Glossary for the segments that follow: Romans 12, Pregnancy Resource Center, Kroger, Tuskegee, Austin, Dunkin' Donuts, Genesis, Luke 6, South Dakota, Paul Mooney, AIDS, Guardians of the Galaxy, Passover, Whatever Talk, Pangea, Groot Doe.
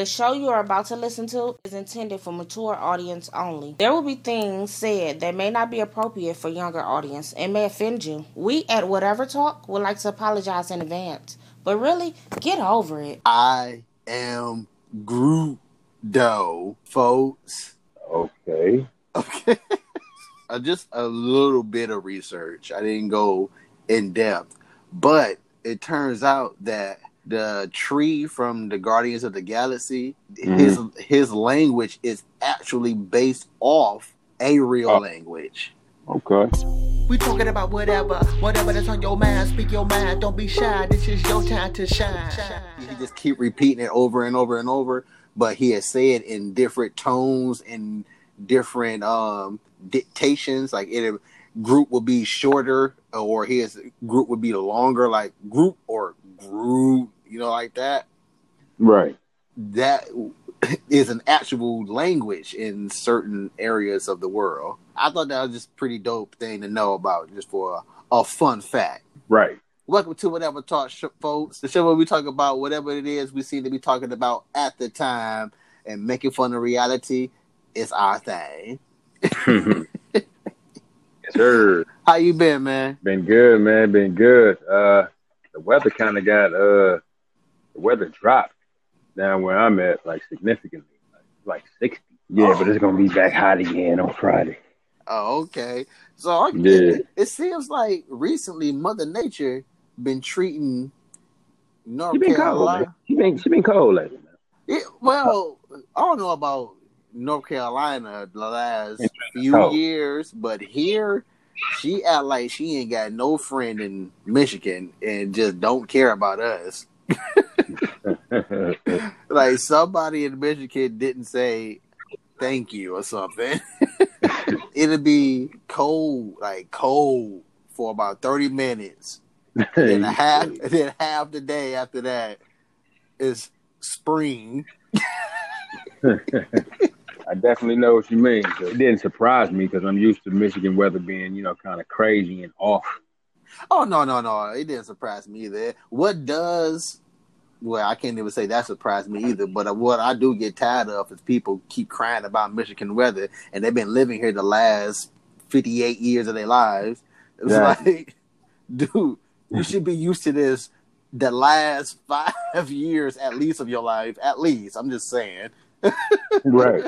The show you are about to listen to is intended for mature audience only. There will be things said that may not be appropriate for younger audience and may offend you. We at Whatever Talk would like to apologize in advance, but really, get over it. I am Groot Doe, folks. Okay. Just a little bit of research. I didn't go in depth, but it turns out that the tree from the Guardians of the Galaxy, his language is actually based off a real language. Okay. We talking about whatever that's on your mind. Speak your mind. Don't be shy. This is your time to shine. You just keep repeating it over and over and over, but he has said in different tones and different dictations. Like it, group would be shorter, or his group would be longer. Like group or group, you know, like that. Right. That is an actual language in certain areas of the world. I thought that was just a pretty dope thing to know about, just for a fun fact. Right. Welcome to Whatever Talk, folks. The show where we talk about whatever it is we seem to be talking about at the time, and making fun of reality is our thing. Yes, sir. How you been, man? Been good, man. Been good. The weather kind of got the weather dropped down where I'm at, like significantly, like 60. Yeah, but it's gonna be back hot again on Friday. Oh, okay. So it seems like recently Mother Nature been treating North Carolina. She been cold lately. Like, well, I don't know about North Carolina the last few years, but here she act like she ain't got no friend in Michigan and just don't care about us. Like somebody in Michigan didn't say thank you or something. It'll be cold for about 30 minutes. Then half the day after that is spring. I definitely know what you mean. It didn't surprise me because I'm used to Michigan weather being, you know, kind of crazy and off. Oh, no. It didn't surprise me either. Well, I can't even say that surprised me either, but what I do get tired of is people keep crying about Michigan weather, and they've been living here the last 58 years of their lives. It's like, dude, you should be used to this the last 5 years at least of your life, at least. I'm just saying. Right.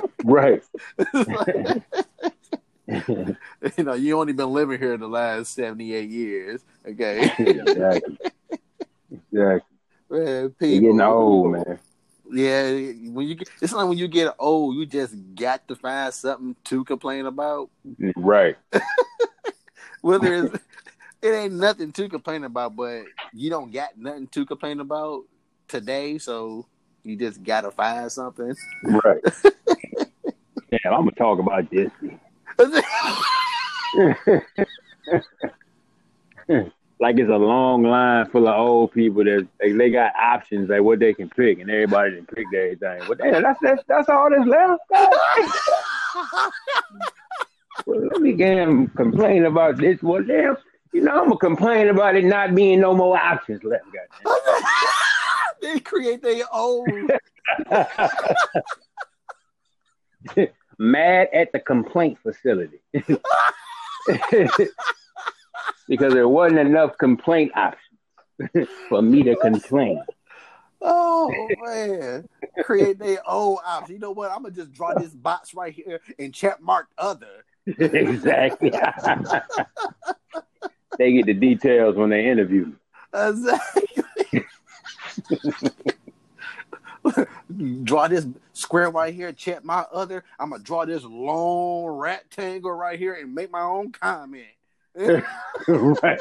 You know, you only been living here the last 78 years, okay? Exactly. Man, people, getting old, man. Yeah, it's like when you get old, you just got to find something to complain about. Right. Whether it ain't nothing to complain about, but you don't got nothing to complain about today, so you just gotta find something. Right. Damn, I'm gonna talk about this. Like it's a long line full of old people that they got options like what they can pick, and everybody didn't pick everything. Well, damn, that's all that's left. Well, let me complain about this. Well, damn, you know I'm gonna complain about it not being no more options left. Goddamn. They create their own. Mad at the complaint facility. Because there wasn't enough complaint options for me to complain. Oh, man. Create their own options. You know what? I'm going to just draw this box right here and check mark other. Exactly. They get the details when they interview me. Exactly. Draw this square right here, check my other. I'm going to draw this long rectangle right here and make my own comment. Right.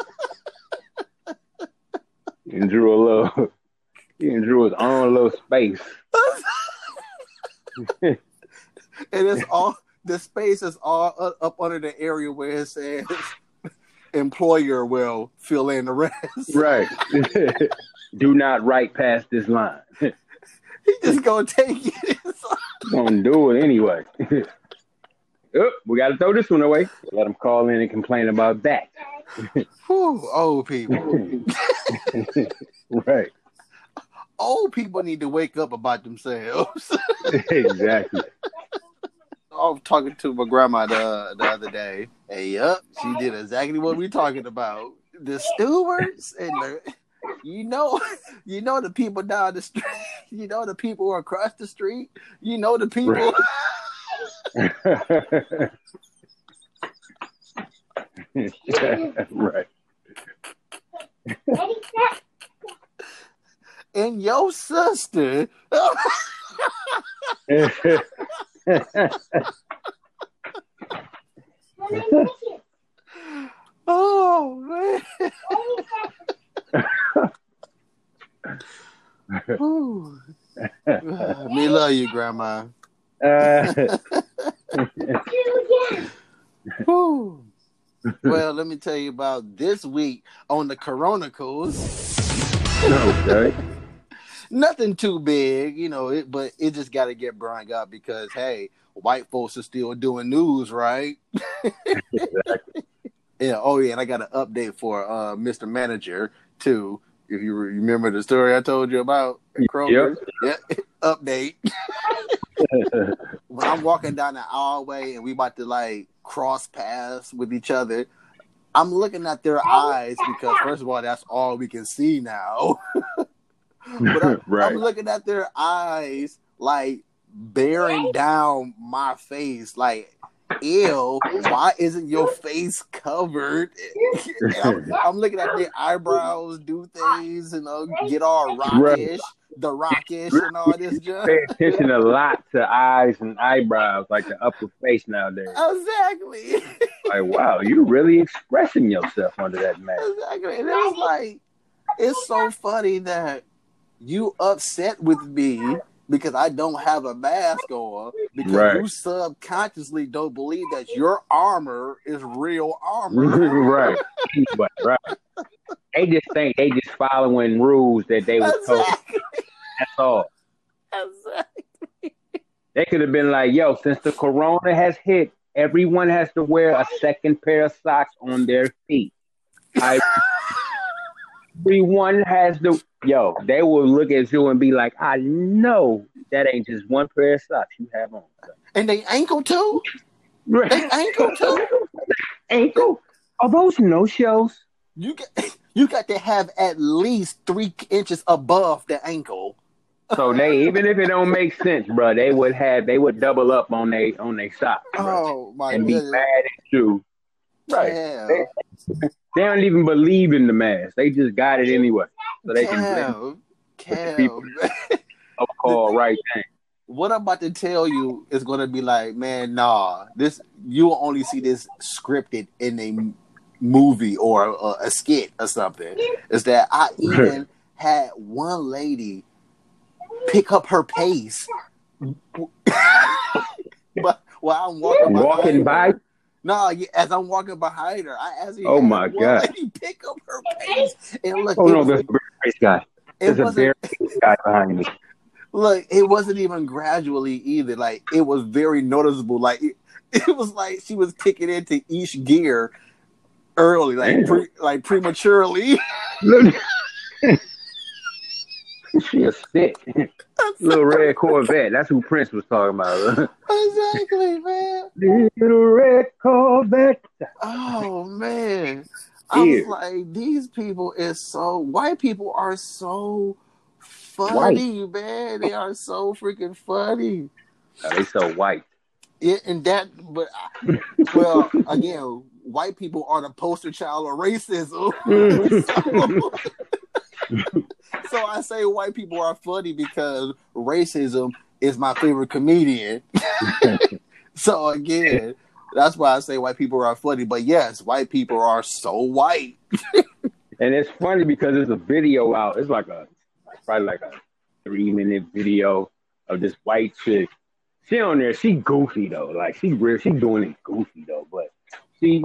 He drew his own little space. And it's all the space is all up under the area where it says employer will fill in the rest. Right. Do not write past this line. He just gonna take it. He's gonna do it anyway. Oh, we got to throw this one away. Let them call in and complain about that. Whew, old people. Right. old people need to wake up about themselves. Exactly. I was talking to my grandma the other day, and she did exactly what we're talking about. The stewards and the, you know the people down the street, you know the people who are across the street, you know the people. Right. And your sister. Oh man. Me love you, Grandma. Well, let me tell you about this week on the Coronicals. Okay. Nothing too big, but it just got to get brung up because, hey, white folks are still doing news, right? Exactly. Yeah. Oh, yeah. And I got an update for Mr. Manager, too. If you remember the story I told you about, Kroger. Yep. Update. When I'm walking down the hallway and we about to, cross paths with each other, I'm looking at their eyes because, first of all, that's all we can see now. But I'm looking at their eyes, bearing down my face, ew, why isn't your face covered? I'm looking at their eyebrows do things, get all rockish, the rockish and all this junk. Pay attention a lot to eyes and eyebrows, the upper face nowadays. Exactly. Wow, you're really expressing yourself under that mask. Exactly. And it was it's so funny that you upset with me because I don't have a mask on because you subconsciously don't believe that your armor is real armor. Right. Right. They just think they just following rules that they were told. That's all. Exactly. They could have been since the corona has hit, everyone has to wear a second pair of socks on their feet. Everyone has the they will look at you and be like, I know that ain't just one pair of socks you have on. And they ankle too? Right. They ankle too? Ankle? Are those no shows? You got to have at least 3 inches above the ankle. So they even if it don't make sense, bro, they would double up on their socks. Oh my and goodness. Be mad at you. Right. Yeah. They don't even believe in the mask. They just got it anyway. So they can people so-called right thing. What I'm about to tell you is going to be you will only see this scripted in a movie or a skit or something. Is that I even had one lady pick up her pace while I'm walking by. No, as I'm walking behind her, I asked her, "Oh my God!" Lady pick up her pace and look. Oh no, there's a very nice guy. There's a very nice guy behind me. Look, it wasn't even gradually either. It was very noticeable. It was like she was kicking into each gear early, prematurely. She a stick, little red Corvette. That's who Prince was talking about. Exactly, man. Little red Corvette. Oh man, I was these people is so white. People are so funny, man. They are so freaking funny. They so white. Yeah, and that, but again, white people are the poster child of racism. So I say white people are funny because racism is my favorite comedian. So again, that's why I say white people are funny. But yes, white people are so white. And it's funny because there's a video out. It's probably a 3-minute video of this white chick. She on there. She goofy though. She real. She doing it goofy though. But she,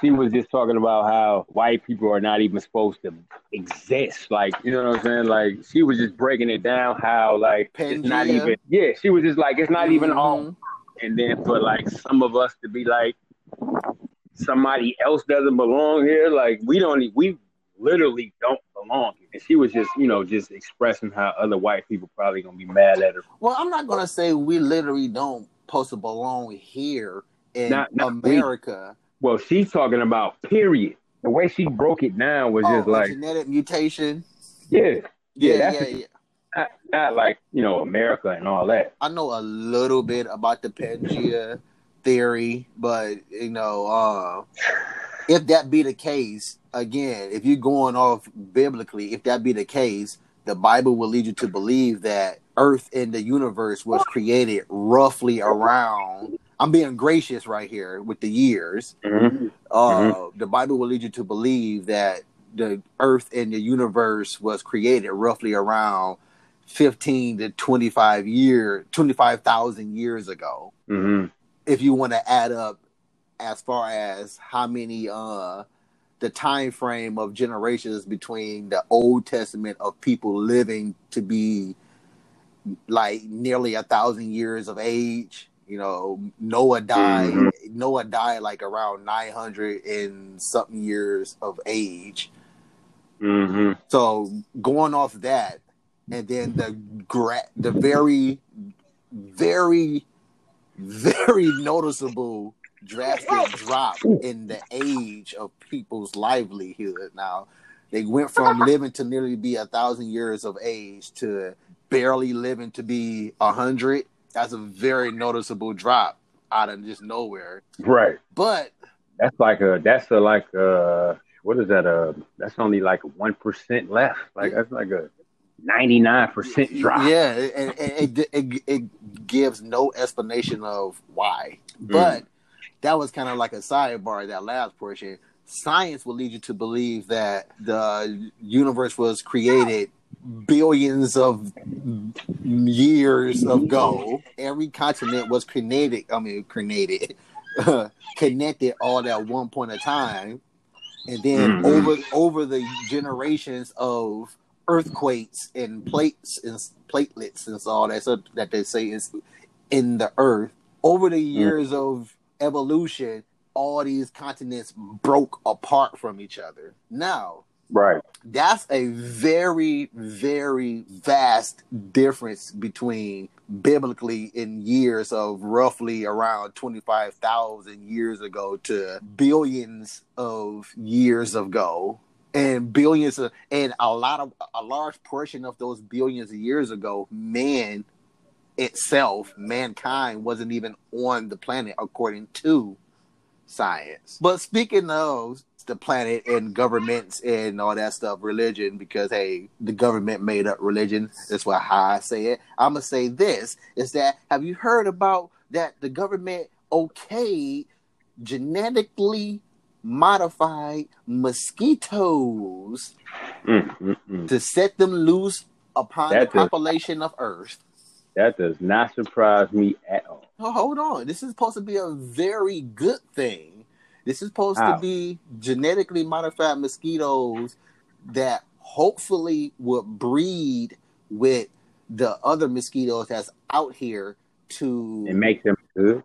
she was just talking about how white people are not even supposed to exist. She was just breaking it down how, Pangea. It's not even, she was just it's not even home. And then for, some of us to be somebody else doesn't belong here. We literally don't along. And she was just, you know, just expressing how other white people probably gonna be mad at her. Well, I'm not gonna say we literally don't supposed to belong here in not America. Well, she's talking about period. The way she broke it down was just like genetic mutation. Yeah. Not like, you know, America and all that. I know a little bit about the Pangea theory, but, you know, if that be the case, again, if you're going off biblically, if that be the case, the Bible will lead you to believe that Earth and the universe was created roughly around, I'm being gracious right here with the years. Mm-hmm. The Bible will lead you to believe that the Earth and the universe was created roughly around 15 to 25,000 years ago. Mm-hmm. If you want to add up as far as how many, the time frame of generations between the Old Testament of people living to be like nearly 1,000 years of age, you know, Noah died. Mm-hmm. Noah died like around 900 and something years of age. Mm-hmm. So going off that, and then the very, very, very noticeable drastic drop in the age of people's livelihood. Now, they went from living to nearly be 1,000 years of age to barely living to be 100. That's a very noticeable drop out of just nowhere. Right. But that's only like 1% left. Like, that's like a 99% drop. Yeah, and it gives no explanation of why. But that was kind of like a sidebar, that last portion. Science will lead you to believe that the universe was created billions of years ago. Every continent was connected all at one point of time. And then over the generations of earthquakes and platelets and all that stuff that they say is in the earth, over the years of evolution, all these continents broke apart from each other. Now, right, that's a very, very vast difference between biblically in years of roughly around 25,000 years ago to billions of years ago. And a large portion of those billions of years ago, mankind wasn't even on the planet, according to science. But speaking of the planet and governments and all that stuff, religion, because hey, the government made up religion. That's why how I say it. I'm gonna say this is that, have you heard about that the government okayed genetically modified mosquitoes to set them loose upon the population of Earth? That does not surprise me at all. Oh, hold on. This is supposed to be a very good thing. This is supposed to be genetically modified mosquitoes that hopefully will breed with the other mosquitoes that's out here to... And make them good?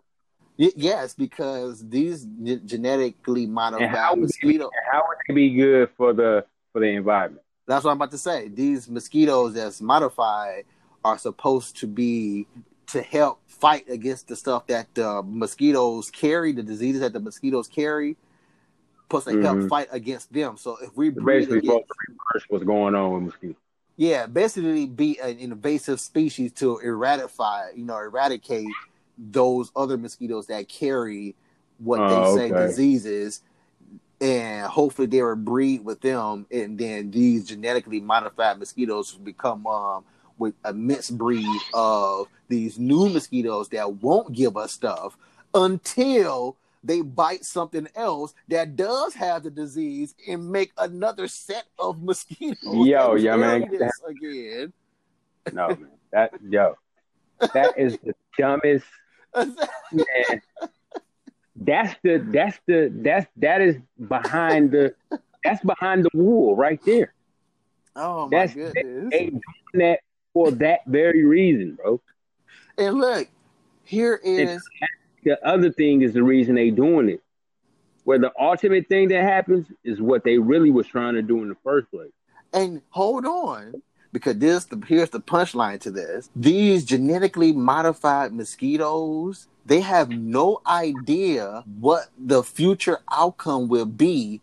Yes, because these genetically modified mosquitoes... How would they be good for the environment? That's what I'm about to say. These mosquitoes that's modified are supposed to be to help fight against the stuff that the mosquitoes carry, the diseases that the mosquitoes carry, plus they help fight against them. So if we basically reverse what's going on with mosquitoes. Yeah, basically be an invasive species to eradicate those other mosquitoes that carry what they say diseases, and hopefully they will breed with them, and then these genetically modified mosquitoes become with a mixed breed of these new mosquitoes that won't give us stuff until they bite something else that does have the disease and make another set of mosquitoes. Again. No, man. That is the dumbest. Man. That's behind the wool right there. Oh my goodness. They doing that for that very reason, bro. And look, here is... The other thing is the reason they doing it. Where the ultimate thing that happens is what they really was trying to do in the first place. And hold on, because here's the punchline to this. These genetically modified mosquitoes, they have no idea what the future outcome will be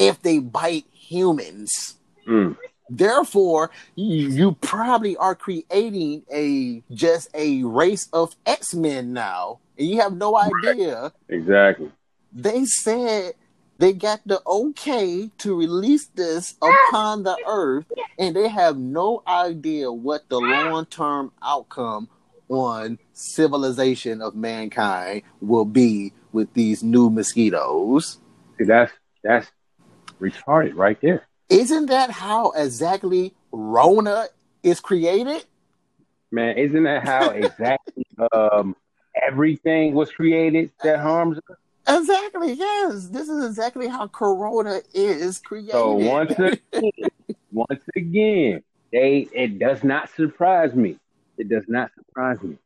if they bite humans. Mm. Therefore, you probably are creating just a race of X-Men now, and you have no idea. Exactly. They said they got the okay to release this upon the earth, and they have no idea what the long-term outcome on civilization of mankind will be with these new mosquitoes. See, that's retarded right there. Isn't that how exactly Rona is created? Man, isn't that how exactly everything was created that harms us? Exactly, yes. This is exactly how Corona is created. So once again, it does not surprise me. It does not surprise me.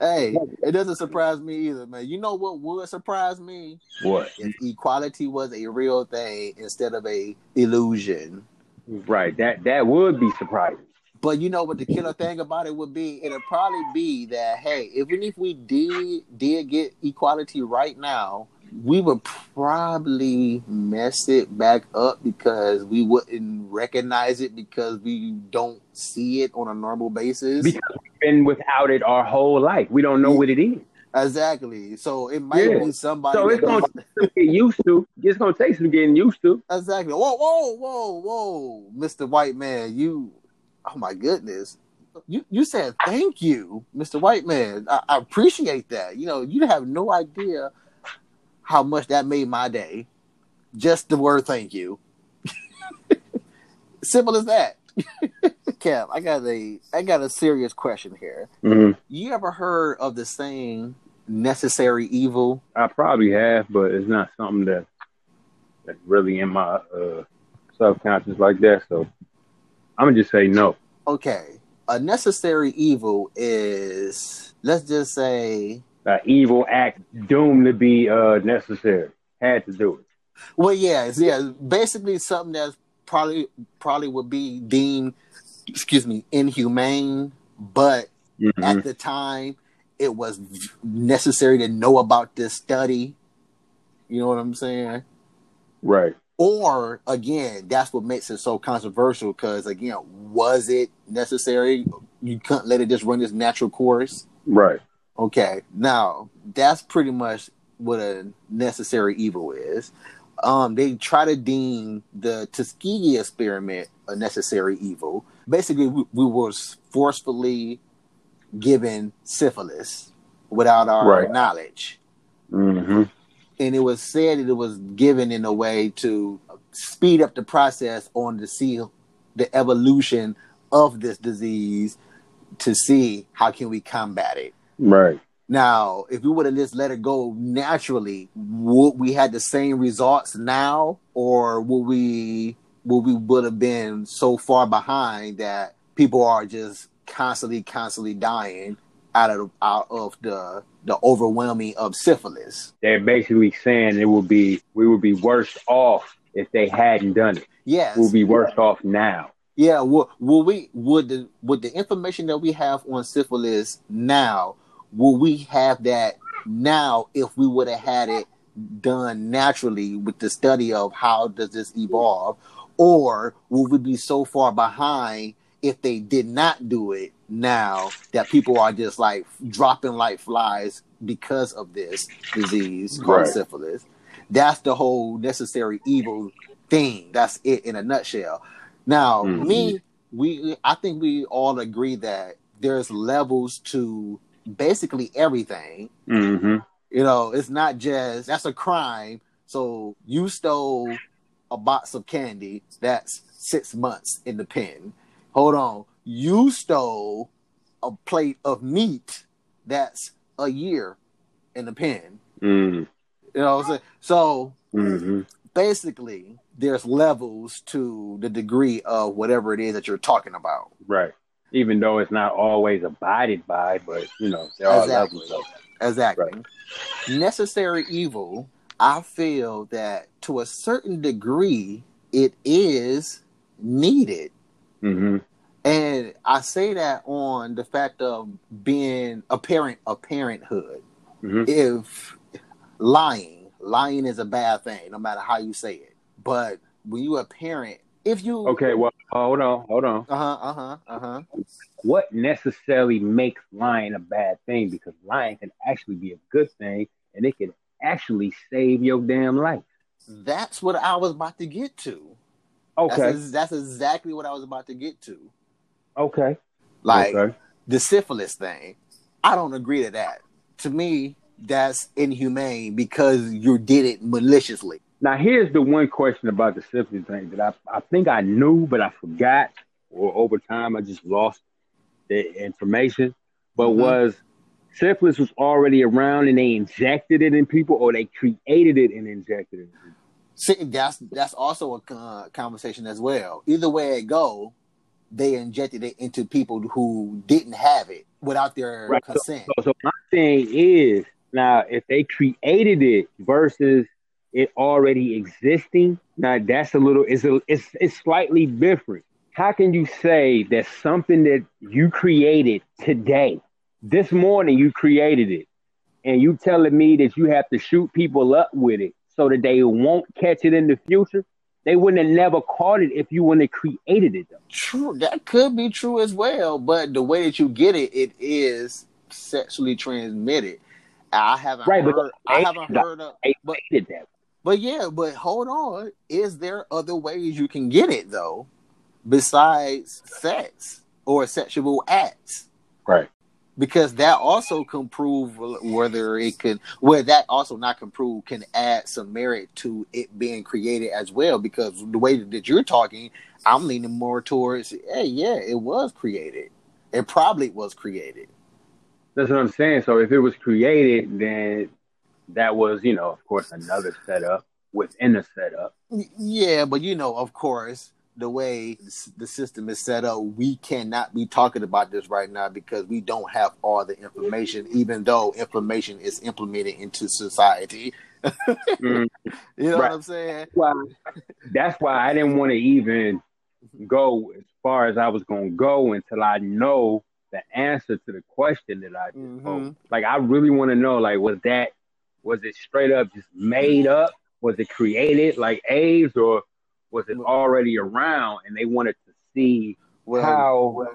Hey, it doesn't surprise me either, man. You know what would surprise me? What? If equality was a real thing instead of a illusion. Right. That would be surprising. But you know what the killer thing about it would be? It'd probably be that, hey, even if we did get equality right now, we would probably mess it back up because we wouldn't recognize it because we don't see it on a normal basis. Because we've been without it our whole life. We don't know what it is. Exactly. So it might be somebody. So it's going to get used to. It's going to take some getting used to. Exactly. Whoa, Mr. White Man, you... Oh, my goodness. You said thank you, Mr. White Man. I appreciate that. You know, you have no idea how much that made my day. Just the word thank you. Simple as that. Cap, I got a serious question here. Mm-hmm. You ever heard of the saying necessary evil? I probably have, but it's not something that's really in my subconscious like that. So I'm going to just say no. Okay. A necessary evil is, let's just say... An evil act doomed to be necessary. Had to do it. Well, yeah. Basically something that's probably would be deemed, inhumane, but at the time, it was necessary to know about this study. You know what I'm saying? Right. Or, again, that's what makes it so controversial because, again, was it necessary? You couldn't let it just run its natural course? Right. Okay, now that's pretty much what a necessary evil is. They try to deem the Tuskegee experiment a necessary evil. Basically, we were forcefully given syphilis without our knowledge. Mm-hmm. And it was said that it was given in a way to speed up the process on to see the evolution of this disease to see how can we combat it. Right. Now, if we would have just let it go naturally, would we had the same results now, or would have been so far behind that people are just constantly dying out of the overwhelming of syphilis? They're basically saying we would be worse off if they hadn't done it. Yes. We'll be worse off now. Yeah, would the information that we have on syphilis now, will we have that now if we would have had it done naturally with the study of how does this evolve? Or will we be so far behind if they did not do it now that people are just like dropping like flies because of this disease called syphilis? That's the whole necessary evil thing. That's it in a nutshell. Now, I think we all agree that there's levels to basically everything. Mm-hmm. You know, it's not just that's a crime. So you stole a box of candy. That's 6 months in the pen. Hold on. You stole a plate of meat. That's a year in the pen. Mm-hmm. You know what I'm saying? So basically, there's levels to the degree of whatever it is that you're talking about. Right. Even though it's not always abided by, but, you know, there are levels of it. Exactly. Right. Necessary evil, I feel that to a certain degree, it is needed. Mm-hmm. And I say that on the fact of being a parent of parenthood. Mm-hmm. If lying is a bad thing, no matter how you say it. But when you a parent, if you... Okay, well, hold on. What necessarily makes lying a bad thing? Because lying can actually be a good thing, and it can actually save your damn life. That's what I was about to get to. Okay. That's exactly what I was about to get to. Okay. The syphilis thing, I don't agree to that. To me, that's inhumane because you did it maliciously. Now, here's the one question about the syphilis thing that I think I knew, but I forgot, or over time I just lost the information. But was syphilis was already around and they injected it in people, or they created it and injected it in people? See, that's also a conversation as well. Either way it go, they injected it into people who didn't have it without their consent. So my thing is, now, if they created it versus it already existing, now that's it's slightly different. How can you say that something that you created today, this morning you created it, and you telling me that you have to shoot people up with it so that they won't catch it in the future? They wouldn't have never caught it if you wouldn't have created it, though. True. That could be true as well, but the way that you get it, it is sexually transmitted. But hold on. Is there other ways you can get it, though, besides sex or sexual acts? Right. Because that also can prove can add some merit to it being created as well. Because the way that you're talking, I'm leaning more towards, it was created. It probably was created. That's what I'm saying. So if it was created, then that was, of course, another setup within a setup. Yeah, but of course, the way the system is set up, we cannot be talking about this right now because we don't have all the information, even though information is implemented into society. What I'm saying? That's why I didn't want to even go as far as I was going to go until I know the answer to the question that I just posed. Like, I really want to know, was it straight up just made up? Was it created like AIDS, or was it already around and they wanted to see how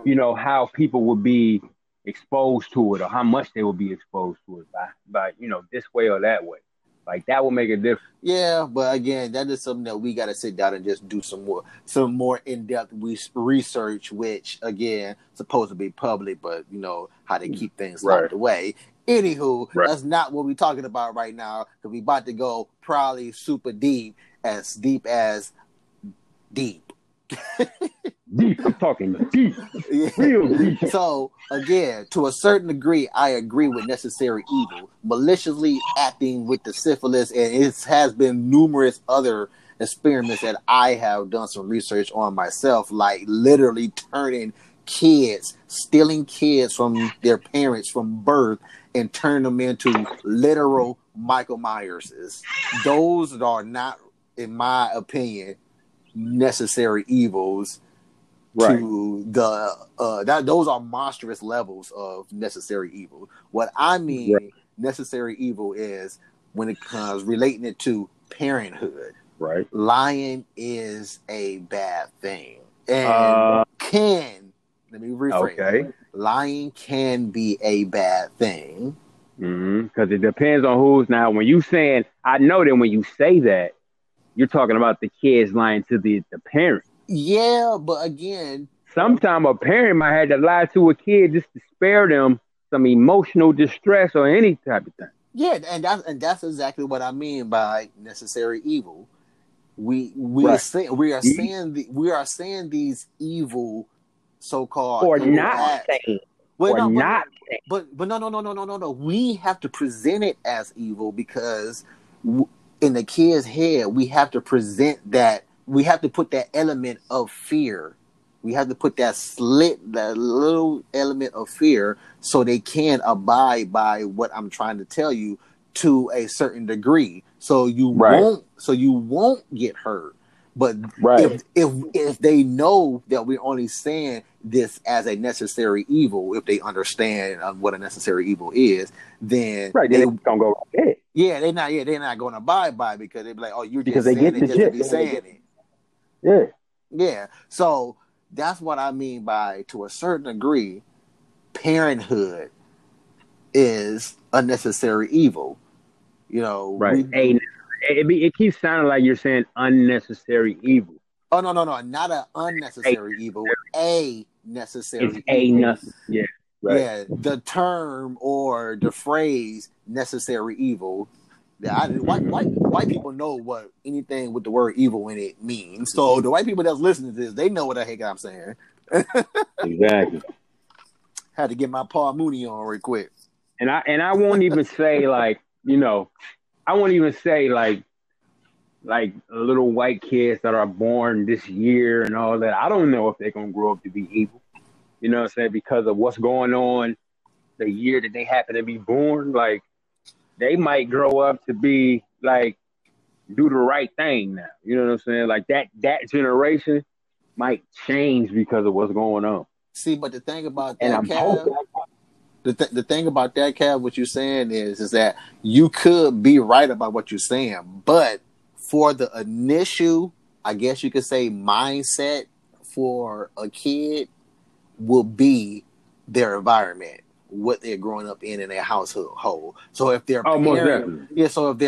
people would be exposed to it, or how much they would be exposed to it by this way or that way? Like, that will make a difference. Yeah, but again, that is something that we got to sit down and just do some more in-depth research, which, again, supposed to be public, but, how they keep things locked away. Anywho, that's not what we're talking about right now, because we about to go probably super deep as deep. Deep, I'm talking deep. Real deep. So, again, to a certain degree, I agree with necessary evil. Maliciously acting with the syphilis, and it has been numerous other experiments that I have done some research on myself, like literally stealing kids from their parents from birth and turn them into literal Michael Myerses. Those that are not, in my opinion, necessary evils. Right. To the those are monstrous levels of necessary evil. What I mean, necessary evil is when it comes relating it to parenthood. Right, lying is a bad thing, and lying can be a bad thing because it depends on who's now. When you saying, I know that when you say that, you're talking about the kids lying to the parents. Yeah, but again, sometimes a parent might have to lie to a kid just to spare them some emotional distress or any type of thing. Yeah, and that's exactly what I mean by necessary evil. We are saying these evil so-called or not saying. No. We have to present it as evil because in the kid's head, we have to present that. We have to put that element of fear. We have to put that little element of fear so they can abide by what I'm trying to tell you to a certain degree. So you won't get hurt. But if they know that we're only saying this as a necessary evil, if they understand what a necessary evil is, then they don't go get it. Yeah, they're not going to abide by it because they be like, oh, you're just saying it just to be saying it. Yeah. Yeah. So that's what I mean by, to a certain degree, parenthood is a necessary evil. You know, right? It keeps sounding like you're saying unnecessary evil. Oh, no. Not an unnecessary evil. A necessary evil. Yeah, right. Yeah, the term or the phrase necessary evil. White people know what anything with the word evil in it means. So the white people that's listening to this, they know what the heck I'm saying. Exactly. Had to get my Paul Mooney on real quick. And I won't even say like, you know, I won't even say like little white kids that are born this year and all that. I don't know if they're going to grow up to be evil, you know what I'm saying? Because of what's going on the year that they happen to be born. Like, they might grow up to be like, do the right thing now. You know what I'm saying? Like that generation might change because of what's going on. See, but the thing about that, the thing about that, Cav, what you're saying is that you could be right about what you're saying, but for the initial, I guess you could say, mindset for a kid will be their environment, what they're growing up in their household. So if their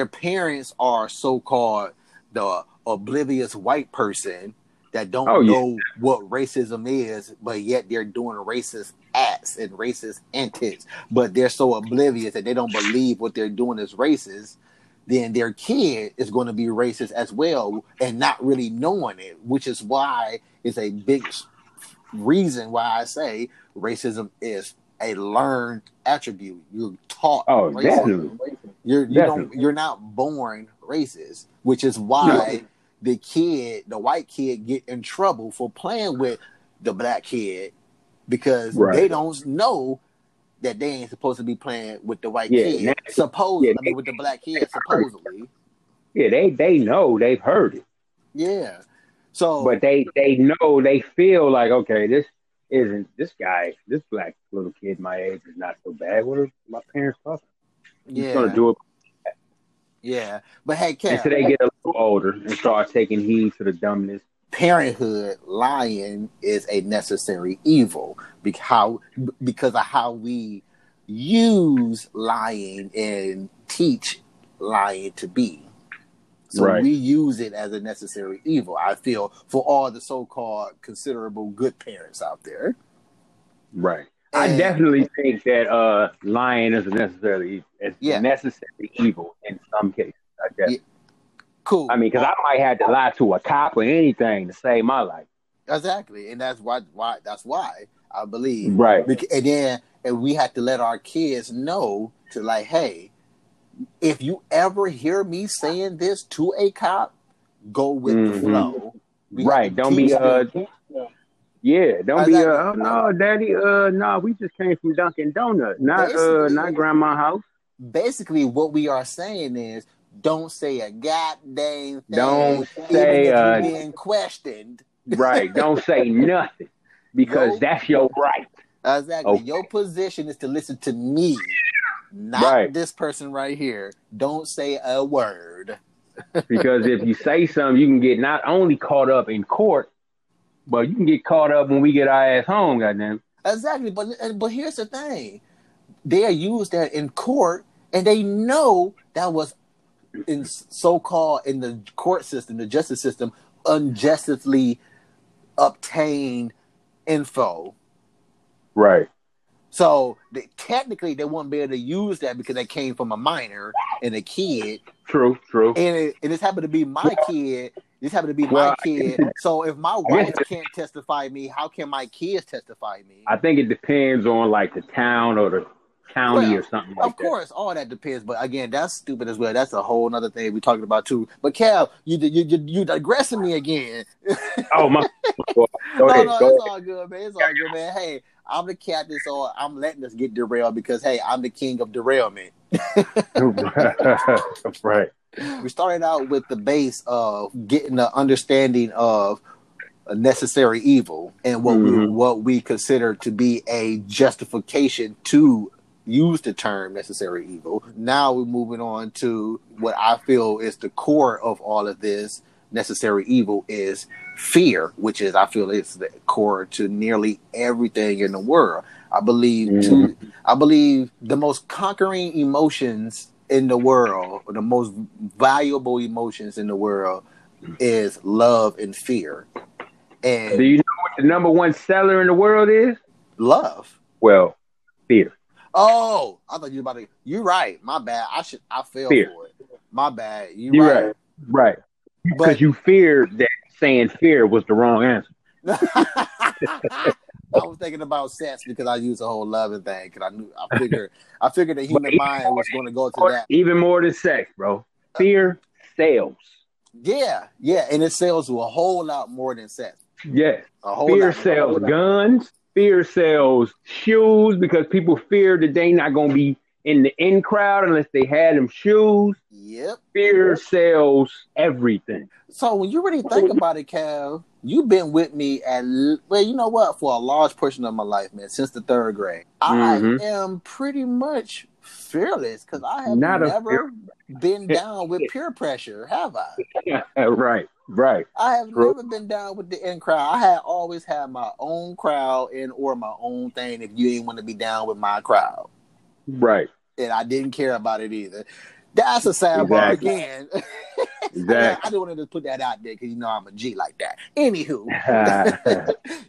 parents are so-called the oblivious white person that don't know what racism is, but yet they're doing racist acts and racist antics, but they're so oblivious that they don't believe what they're doing is racist, then their kid is going to be racist as well and not really knowing it, which is why it's a big reason why I say racism is a learned attribute. You're taught racism. Definitely. You're not born racist, which is why the white kid get in trouble for playing with the black kid, because they don't know that they ain't supposed to be playing with the white kid. With the black kid, supposedly. Yeah, they know, they've heard it. Yeah. But they know, they feel like, okay, this black little kid my age is not so bad. What are my parents talking? Yeah. He's gonna do it. Yeah. But hey, Cal. Until they get a little older and start taking heed to the dumbness. Parenthood, lying is a necessary evil because of how we use lying and teach lying to be. So we use it as a necessary evil, I feel, for all the so-called considerable good parents out there. Right. I definitely think that lying is a necessary evil in some cases. I guess. Yeah. Cool. I mean, because I might have to lie to a cop or anything to save my life. Exactly, and that's why I believe. Right. And we have to let our kids know to like, hey, if you ever hear me saying this to a cop, go with the flow. Don't be daddy. We just came from Dunkin' Donuts, not grandma's house. Basically, what we are saying is, don't say a goddamn thing. Don't say if you're being questioned. Right. Don't say nothing because that's your right. Exactly. Okay. Your position is to listen to me, not this person right here. Don't say a word. Because if you say something, you can get not only caught up in court, but you can get caught up when we get our ass home, goddamn. Exactly. But here's the thing. They use that in court, and they know that was in the court system, the justice system, unjustly obtained info. Right. So technically, they wouldn't be able to use that because they came from a minor and a kid. True. And this happened to be my kid. So if my wife can't testify me, how can my kids testify me? I think it depends on like the town or the county or something like that. Of course, all that depends. But again, that's stupid as well. That's a whole other thing we're talking about too. But Cal, you digressing me again. Oh my! It's all good, man. Hey, I'm the captain, so I'm letting us get derailed because hey, I'm the king of derailment. Right. We started out with the base of getting an understanding of a necessary evil and what we consider to be a justification to use the term necessary evil. Now we're moving on to what I feel is the core of all of this. Necessary evil is fear, which is, I feel, it's the core to nearly everything in the world. I believe the most conquering emotions in the world, the most valuable emotions in the world, is love and fear. And do you know what the number one seller in the world is? Love. Well, fear. Oh, I thought you were about to. You're right. My bad. I fell fear. For it. My bad. You're right. Right. Because you feared that saying fear was the wrong answer. I was thinking about sex because I used the whole loving thing because I figured the human mind was going to go to that. Even more than sex, bro. Fear sells. Yeah, and it sells to a whole lot more than sex. Yes, fear sells guns. Fear sells shoes because people fear that they not going to be in the in crowd unless they had them shoes. Yep. Fear sells everything. So when you really think about it, Cal, you've been with me for a large portion of my life, man, since the third grade. Mm-hmm. I am pretty much fearless because I have never been down with peer pressure, have I? Right. I have never been down with the in crowd. I had always had my own crowd or my own thing if you didn't want to be down with my crowd. Right. And I didn't care about it either. That's a sidebar again. Exactly. I didn't want to just put that out there because you know I'm a G like that. Anywho,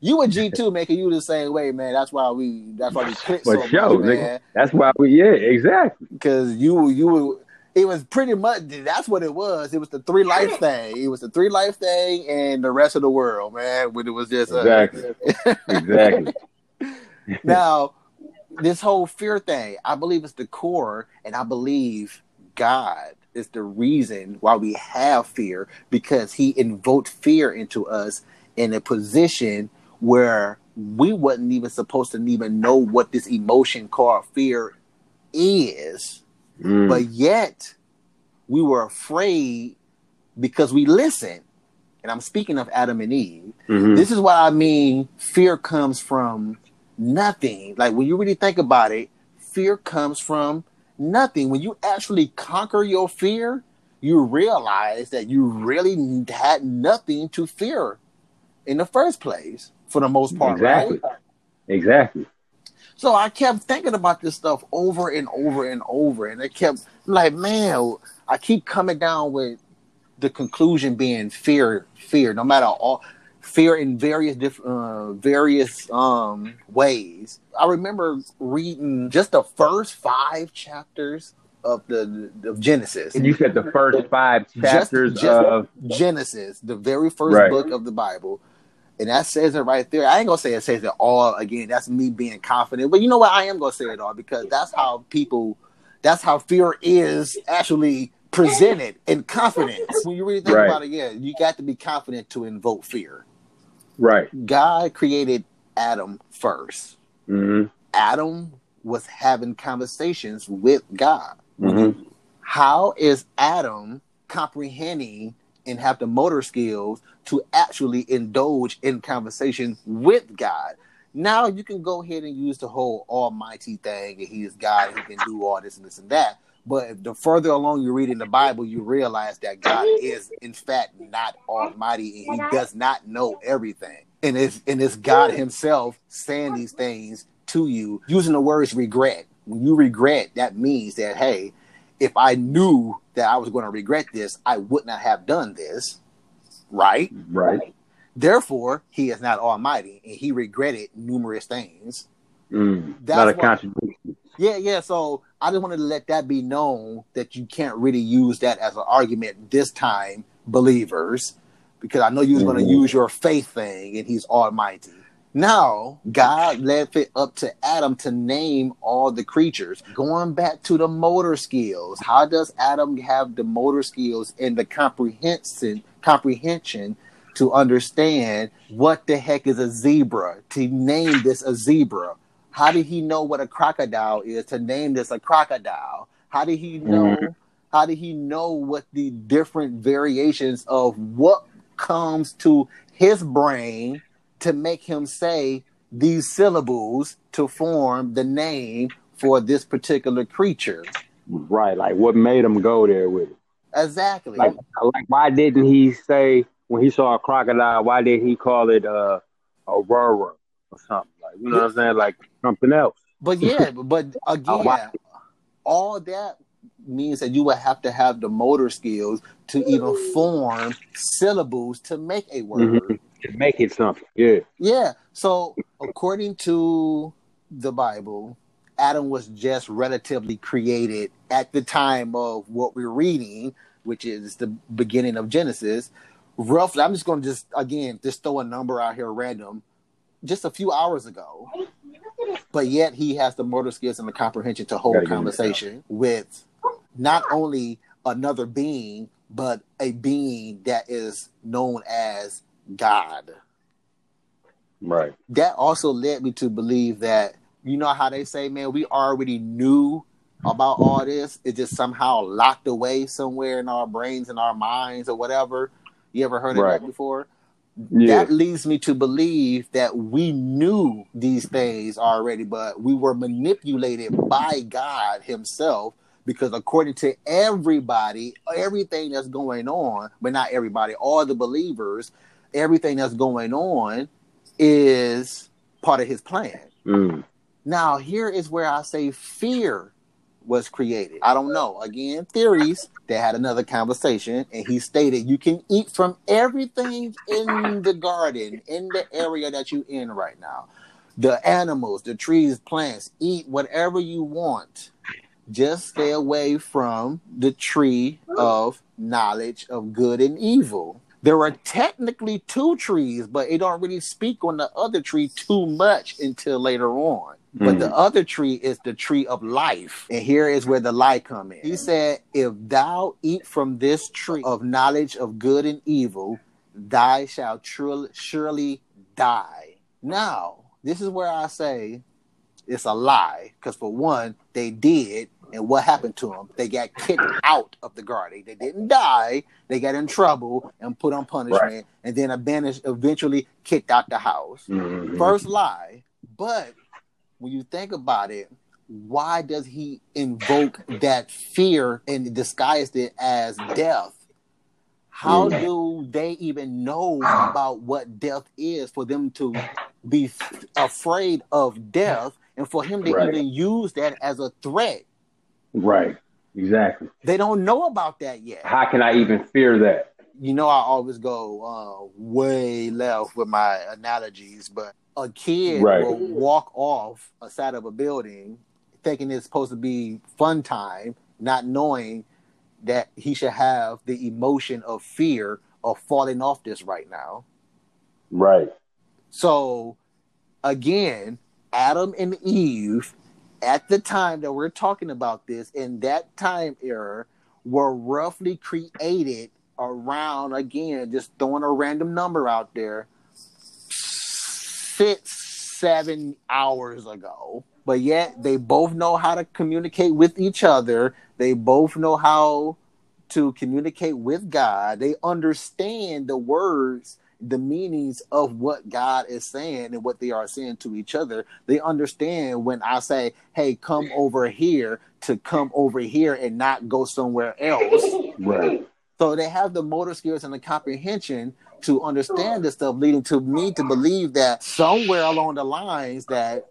you a G too, man. You the same way, man. That's why we clicked so much, man. That's why we, exactly. Because you were. It was pretty much, that's what it was. It was the three life thing. It was the three life thing and the rest of the world, man. When it was just exactly. Now, this whole fear thing, I believe it's the core, and I believe God is the reason why we have fear, because he invoked fear into us in a position where we wasn't even supposed to even know what this emotion called fear is. But yet we were afraid because we listened. And I'm speaking of Adam and Eve. Mm-hmm. This is what I mean. Fear comes from nothing. Like when you really think about it, fear comes from nothing. When you actually conquer your fear, you realize that you really had nothing to fear in the first place for the most part. Exactly. Right? Exactly. So I kept thinking about this stuff over and over and over. And it kept like, man, I keep coming down with the conclusion being fear, no matter all fear in various different, ways. I remember reading just the first 5 chapters of Genesis. And you said the first 5 chapters of Genesis, the very first book of the Bible. And that says it right there. I ain't going to say it says it all again. That's me being confident. But you know what? I am going to say it all because that's how fear is actually presented in confidence. When you really think about it, you got to be confident to invoke fear. Right. God created Adam first. Mm-hmm. Adam was having conversations with God. Mm-hmm. How is Adam comprehending and have the motor skills to actually indulge in conversation with God? Now you can go ahead and use the whole almighty thing, and he is God, he can do all this and this and that. But the further along you read in the Bible, you realize that God is, in fact, not almighty, and he does not know everything. And it's God himself saying these things to you, using the words regret. When you regret, that means that, hey, if I knew that I was going to regret this, I would not have done this. Right. Therefore, he is not almighty, and he regretted numerous things. Not a contradiction. Yeah. So I just wanted to let that be known that you can't really use that as an argument this time, believers, because I know you was going to use your faith thing, and he's almighty. Now, God left it up to Adam to name all the creatures. Going back to the motor skills, how does Adam have the motor skills and the comprehension to understand what the heck is a zebra, to name this a zebra? How did he know what a crocodile is, to name this a crocodile? How did he know How did he know what the different variations of what comes to his brain to make him say these syllables to form the name for this particular creature? Right, like what made him go there with it? Exactly. Like why didn't he say, when he saw a crocodile, why didn't he call it Aurora or something? Like, you know what I'm saying? Like something else. But yeah, but again, all that means that you would have to have the motor skills to even form syllables to make a word. Mm-hmm. To make it something, yeah. Yeah, so according to the Bible, Adam was just relatively created at the time of what we're reading, which is the beginning of Genesis. Roughly, I'm just going to just throw a number out here random, just a few hours ago. But yet he has the motor skills and the comprehension to hold a conversation with not only another being, but a being that is known as God. Right. That also led me to believe that, you know how they say, man, we already knew about all this. It's just somehow locked away somewhere in our brains and our minds or whatever. You ever heard of that before? Yeah. That leads me to believe that we knew these things already, but we were manipulated by God himself, because according to everybody, everything that's going on, but not everybody, all the believers, everything that's going on is part of his plan. Mm. Now, here is where I say fear was created. I don't know. Again, theories. They had another conversation, and he stated, you can eat from everything in the garden, in the area that you're in right now. The animals, the trees, plants, eat whatever you want. Just stay away from the tree of knowledge of good and evil. There are technically two trees, but it don't really speak on the other tree too much until later on. But the other tree is the tree of life. And here is where the lie come in. He said, if thou eat from this tree of knowledge of good and evil, thou shalt surely die. Now, this is where I say it's a lie. Because for one, they did. And what happened to them? They got kicked out of the garden. They didn't die. They got in trouble and put on punishment. Right. And then eventually kicked out the house. Mm-hmm. First lie. But when you think about it, why does he invoke that fear and disguise it as death? How do they even know about what death is for them to be afraid of death and for him to even use that as a threat? Right, exactly. They don't know about that yet. How can I even fear that? You know, I always go way left with my analogies, but a kid will walk off a side of a building thinking it's supposed to be fun time, not knowing that he should have the emotion of fear of falling off this right now. Right. So, again, Adam and Eve, at the time that we're talking about this, in that time era, were roughly created around, again, just throwing a random number out there, 6-7 hours ago. But yet they both know how to communicate with each other. They both know how to communicate with God. They understand the words, the meanings of what God is saying and what they are saying to each other. They understand when I say, hey, come over here, to come over here and not go somewhere else. Right. So they have the motor skills and the comprehension to understand this stuff, leading to me to believe that somewhere along the lines that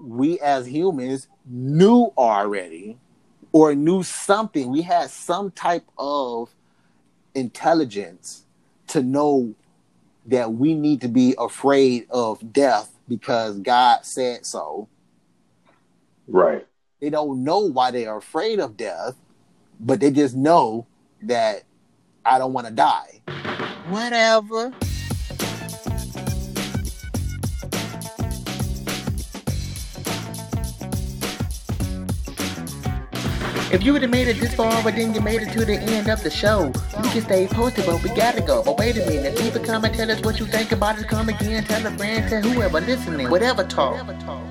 we as humans knew already, or knew something. We had some type of intelligence to know that we need to be afraid of death because God said so. Right. They don't know why they are afraid of death, but they just know that I don't want to die. Whatever. If you would have made it this far, but then you made it to the end of the show, you can stay posted, but we gotta go. But wait a minute, leave a comment, tell us what you think about it. Come again, tell a friend, tell whoever listening. Whatever talk.